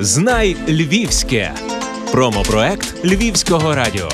Знай Львівське. Промопроект Львівського радіо.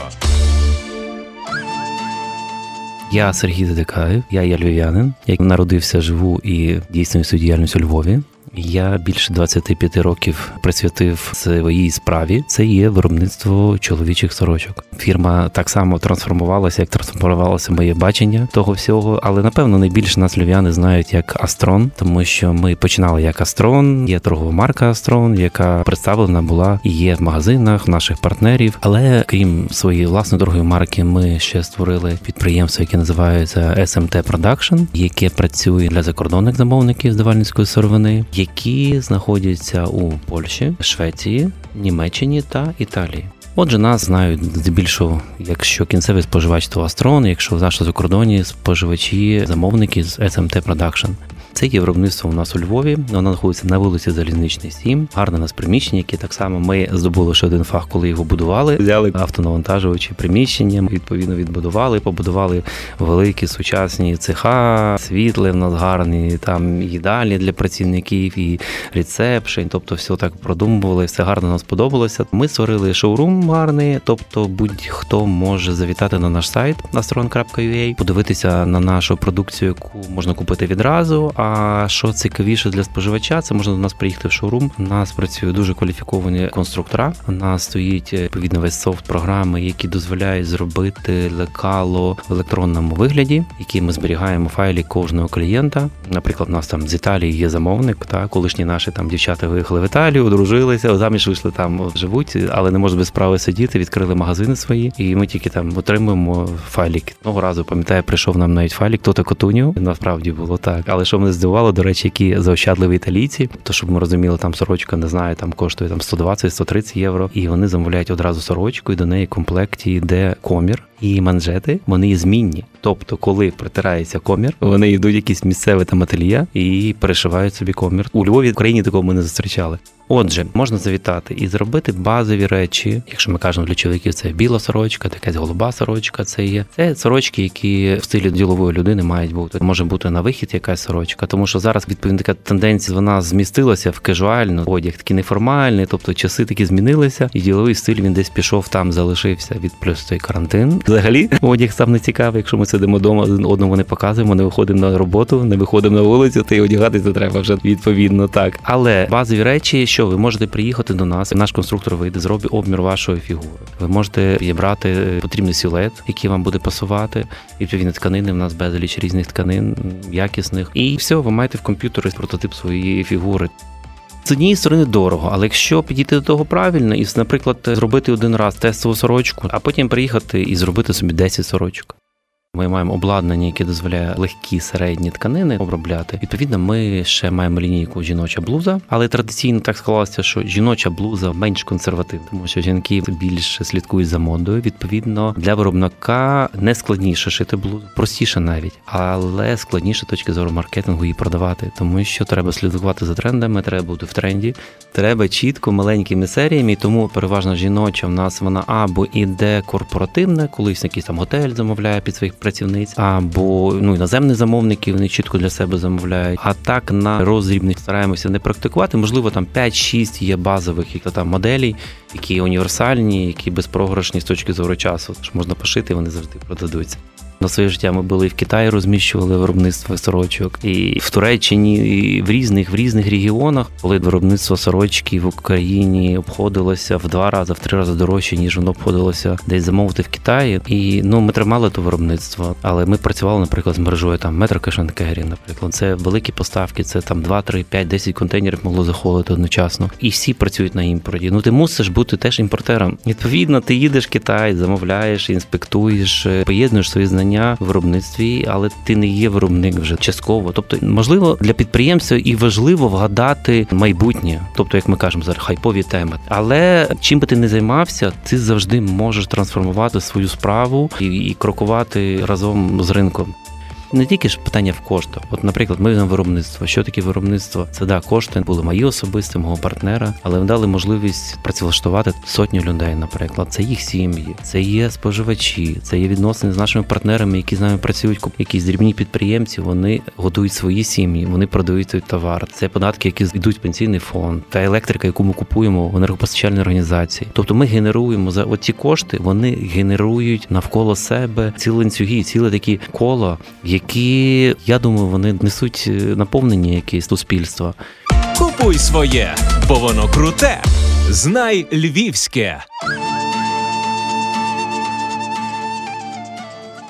Я Сергій Задикаєв, я є львів'янин, я народився, живу і здійснюю свою діяльність у Львові. Я більше 25 років присвятив своїй справі. Це є виробництво чоловічих сорочок. Фірма так само трансформувалася, як трансформувалося моє бачення того всього. Але, напевно, найбільше нас львів'яни знають як Астрон, тому що ми починали як Астрон. Є торгова марка Астрон, яка представлена була і є в магазинах наших партнерів. Але, крім своєї власної торгової марки, ми ще створили підприємство, яке називається СМТ Продакшн, яке працює для закордонних замовників здавальницької сировини, які знаходяться у Польщі, Швеції, Німеччині та Італії. Отже, нас знають здебільшого, якщо кінцевий споживач, то Астрон, якщо в нашому закордоні споживачі, замовники з SMT Production. Це є виробництво у нас у Львові, воно знаходиться на вулиці Залізничний 7, гарне у нас приміщення, яке так само ми здобули ще один фах, коли його будували, взяли автонавантажувачі приміщення, відповідно відбудували, побудували великі сучасні цеха, світли в нас гарні, там їдальні для працівників і рецепшн, тобто все так продумували, все гарно нам сподобалося. Ми створили шоурум гарний, тобто будь-хто може завітати на наш сайт astron.ua, подивитися на нашу продукцію, яку можна купити відразу. А що цікавіше для споживача, це можна до нас приїхати в шоурум. У нас працюють дуже кваліфіковані конструктора. У нас стоїть відповідно весь софт програми, які дозволяють зробити лекало в електронному вигляді, які ми зберігаємо файлі кожного клієнта. Наприклад, у нас там з Італії є замовник, та колишні наші там дівчата виїхали в Італію, одружилися, заміж вийшли там, живуть, але не можуть без справи сидіти, відкрили магазини свої, і ми тільки там отримуємо файлік. Одного разу, пам'ятаю, прийшов нам навіть файлік Тото Котуню. Насправді було так, але що мене здивувало, до речі, які заощадливі італійці, то щоб ми розуміли, там сорочка, не знаю, там коштує там 120-130 євро, і вони замовляють одразу сорочку, і до неї в комплекті йде комір і манжети, вони змінні. Тобто, коли притирається комір, вони йдуть якісь місцеві там ательє і перешивають собі комір. У Львові, в Україні такого ми не зустрічали. Отже, можна завітати і зробити базові речі. Якщо ми кажемо для чоловіків, це біла сорочка, якась голуба сорочка, це є. Це сорочки, які в стилі ділової людини мають бути. Може бути на вихід якась сорочка, тому що зараз відповідно така тенденція, вона змістилася в кежуальну одяг, такий неформальний, тобто часи такі змінилися, і діловий стиль він десь пішов, там залишився від плюс той карантин. Взагалі одяг сам не цікавий, якщо ми сидимо вдома, одному не показуємо, не виходимо на роботу, не виходимо на вулицю, та й одягатися треба вже відповідно так. Але базові речі, що ви можете приїхати до нас, наш конструктор вийде, зробить обмір вашої фігури. Ви можете підібрати потрібний силует, який вам буде пасувати, і відповідно тканини, в нас безліч різних тканин, якісних. І все, ви маєте в комп'ютері прототип своєї фігури. З однієї сторони дорого, але якщо підійти до того правильно і, наприклад, зробити один раз тестову сорочку, а потім приїхати і зробити собі 10 сорочок. Ми маємо обладнання, яке дозволяє легкі середні тканини обробляти. Відповідно, ми ще маємо лінійку жіноча блуза, але традиційно так склалося, що жіноча блуза менш консервативна, тому що жінки більше слідкують за модою. Відповідно, для виробника не складніше шити блузу, простіше навіть, але складніше точки зору маркетингу її продавати, тому що треба слідкувати за трендами, треба бути в тренді, треба чітко маленькими серіями. І тому переважно жіноча в нас вона або іде корпоративна, колись якийсь там готель замовляє під своїх працівниць, або іноземні замовники, вони чітко для себе замовляють. А так на розрібних стараємося не практикувати. Можливо, там 5-6 є базових які, там, моделей, які універсальні, які безпрограшні з точки зору часу. Що можна пошити, вони завжди продадуться. На своє життя ми були і в Китаї, розміщували виробництво сорочок, і в Туреччині, і в різних регіонах, коли виробництво сорочки в Україні обходилося в 2 рази, в 3 рази дорожче, ніж воно обходилося десь замовити в Китаї. І ми тримали то виробництво, але ми працювали, наприклад, з мережою там Metro Cash and Carry, наприклад. Це великі поставки, це там 2, 3, 5, 10 контейнерів могло заходити одночасно. І всі працюють на імпорті. Ти мусиш бути теж імпортером. Відповідно, ти їдеш в Китай, замовляєш, інспектуєш, поєднуєш свої знання в виробництві, але ти не є виробник вже частково. Тобто, можливо, для підприємця і важливо вгадати майбутнє. Тобто, як ми кажемо зараз, хайпові теми. Але чим би ти не займався, ти завжди можеш трансформувати свою справу і крокувати разом з ринком. не тільки ж питання в коштах. От, наприклад, ми візьмемо виробництво. Що таке виробництво? Це, да, кошти були мої особисті, мого партнера, але ми дали можливість працевлаштувати сотню людей, наприклад. Це їх сім'ї, це є споживачі, це є відносини з нашими партнерами, які з нами працюють, якісь дрібні підприємці, вони годують свої сім'ї, вони продають той товар. Це податки, які йдуть в пенсійний фонд, та електрика, яку ми купуємо в енергопостачальній організації. Тобто ми генеруємо за оці кошти, вони генерують навколо себе ці ланцюги, ціле такі кола, які, я думаю, вони несуть наповнення якесь суспільства. Купуй своє, бо воно круте. Знай Львівське.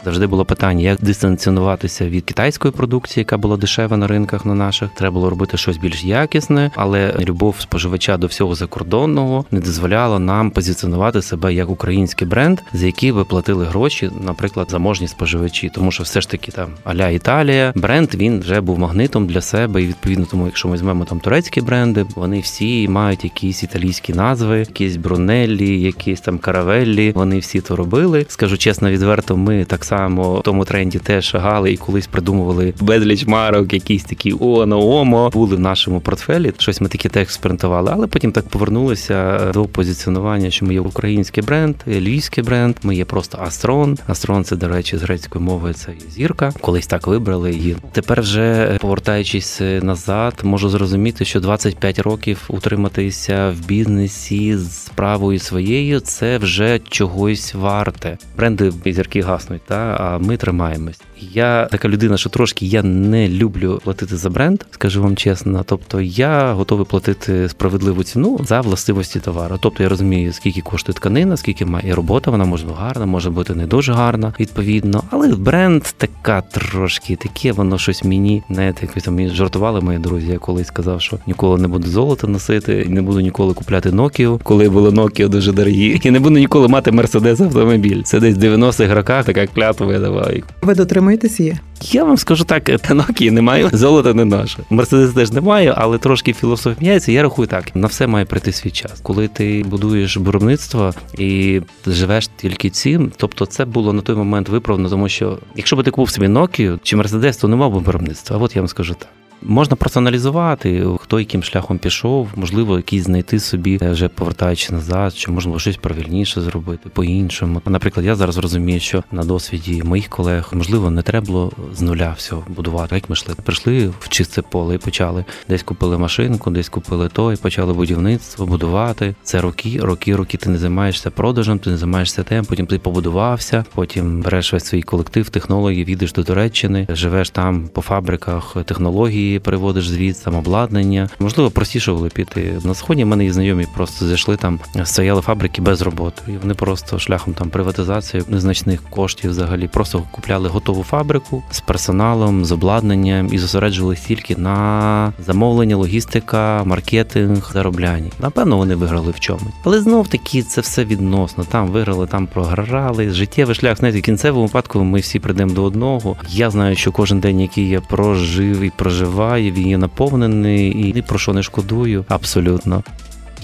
Завжди було питання, як дистанціонуватися від китайської продукції, яка була дешева на ринках на наших. Треба було робити щось більш якісне, але любов споживача до всього закордонного не дозволяла нам позиціонувати себе як український бренд, за який би платили гроші, наприклад, заможні споживачі. Тому що все ж таки там а-ля Італія, бренд, він вже був магнитом для себе. І відповідно тому, якщо ми візьмемо там турецькі бренди, вони всі мають якісь італійські назви, якісь Брунеллі, якісь там Каравеллі, вони всі то робили. Скажу чесно, відверто, ми так само в тому тренді теж шагали і колись придумували безліч марок, якісь такі оно-омо, були в нашому портфелі. Щось ми таке теж експериментували, але потім так повернулися до позиціонування, що ми є український бренд, львівський бренд, ми є просто Астрон. Астрон – це, до речі, з грецької мови, це зірка. Колись так вибрали її. Тепер вже, повертаючись назад, можу зрозуміти, що 25 років утриматися в бізнесі з справою своєю – це вже чогось варте. Бренди і зірки гаснуть. А ми тримаємось. Я така людина, що трошки я не люблю платити за бренд, скажу вам чесно. Тобто я готовий платити справедливу ціну за властивості товару. Тобто я розумію, скільки коштує тканина, скільки має робота, вона може бути гарна, може бути не дуже гарна, відповідно. Але бренд така трошки, таке воно щось мені, знаєте, якось там жартували мої друзі, я колись сказав, що ніколи не буду золото носити, не буду ніколи купляти Nokia, коли було Nokia дуже дорогі, і не буду ніколи мати Мерседес автомобіль. Це десь в 90-х роках така клятва я давав. Ви дотримуєтесь її? Я вам скажу так, Nokia немає, золото не наше. Мерседес теж немає, але трошки філософія міняється. Я рахую так, на все має прийти свій час. Коли ти будуєш виробництво і живеш тільки цим, тобто це було на той момент виправдано, тому що якщо б ти купив собі Nokia чи Мерседес, то не мав би виробництва. А от я вам скажу так. Можна просто аналізувати, хто яким шляхом пішов, можливо, якийсь знайти собі, вже повертаючи назад, чи можливо щось правильніше зробити по-іншому. Наприклад, я зараз розумію, що на досвіді моїх колег, можливо, не треба було з нуля все будувати. Як ми йшли? Прийшли в чисте поле і почали. Десь купили машинку, десь купили то, і почали будівництво, будувати. Це роки ти не займаєшся продажем, ти не займаєшся тим, потім ти побудувався, потім береш весь свій колектив технологій, їдеш до Туреччини, живеш там по фабриках технології, переводиш звідси обладнання. Можливо, простіше було піти. На Сході в мене і знайомі просто зайшли там, стояли фабрики без роботи. І вони просто шляхом там приватизації незначних коштів взагалі просто купляли готову фабрику з персоналом, з обладнанням і зосереджувалися тільки на замовлення, логістика, маркетинг, заробляння. Напевно, вони виграли в чомусь. Але знов таки це все відносно. Там виграли, там програли. Життєвий шлях, знаєте, в кінцевому випадку ми всі прийдемо до одного. Я знаю, що кожен день, який я прожив і проживав, він є наповнений і ні про що не шкодую абсолютно.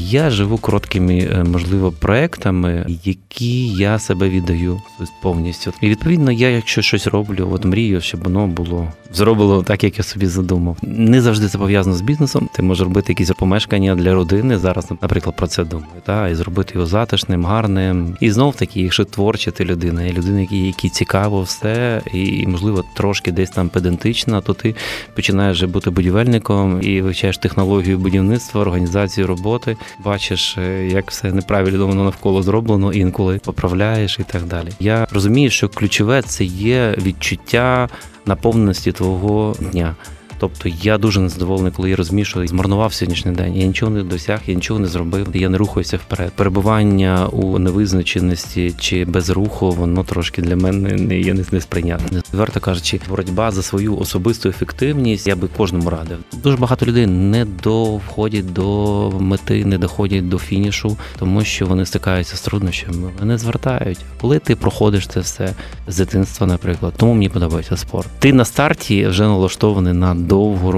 Я живу короткими, можливо, проектами, які я себе віддаю повністю. І відповідно, я, якщо щось роблю, от мрію, щоб воно було зроблено так, як я собі задумав. Не завжди це пов'язано з бізнесом. Ти можеш робити якісь помешкання для родини. Зараз, наприклад, про це думаю. І зробити його затишним, гарним. І знов таки, якщо творча ти людина, і людина, якій цікаво все, і можливо, трошки десь там педантична, то ти починаєш бути будівельником і вивчаєш технологію будівництва, організацію роботи. Бачиш, як все неправильно воно навколо зроблено, інколи поправляєш і так далі. Я розумію, що ключове – це є відчуття наповненості твого дня. Тобто я дуже незадоволений, коли я розумію, що змарнував сьогоднішній день, я нічого не досяг, я нічого не зробив, я не рухаюся вперед. Перебування у невизначеності чи без руху, воно трошки для мене не є несприйнятне. Відверто кажучи, боротьба за свою особисту ефективність, я би кожному радив. Дуже багато людей не доходять до мети, не доходять до фінішу, тому що вони стикаються з труднощами, вони звертають. Коли ти проходиш це все з дитинства, наприклад, тому мені подобається спорт. Ти на старті вже налаштований на довгу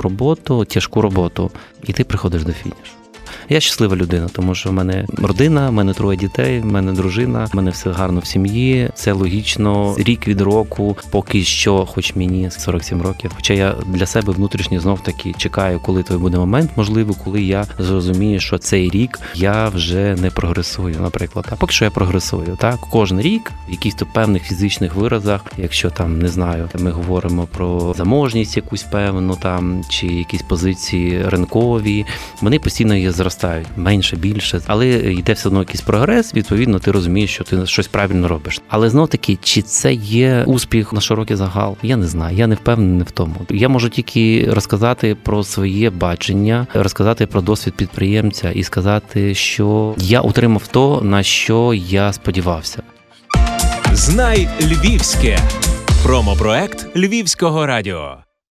роботу, тяжку роботу, і ти приходиш до фінішу. Я щаслива людина, тому що в мене родина, в мене 3 дітей, в мене дружина, в мене все гарно в сім'ї. Це логічно, рік від року, поки що, хоч мені 47 років. Хоча я для себе внутрішньо знов-таки чекаю, коли той буде момент, можливо, коли я зрозумію, що цей рік я вже не прогресую, наприклад. А поки що я прогресую, так? Кожен рік в якихось певних фізичних виразах, якщо там, не знаю, ми говоримо про заможність якусь певну там, чи якісь позиції ринкові, вони постійно є зростають, менше, більше, але йде все одно якийсь прогрес, відповідно, ти розумієш, що ти щось правильно робиш. Але знов-таки, чи це є успіх на широкий загал? Я не знаю, я не впевнений в тому. Я можу тільки розказати про своє бачення, розказати про досвід підприємця і сказати, що я отримав то, на що я сподівався. «Знай Львівське» – промопроект Львівського радіо.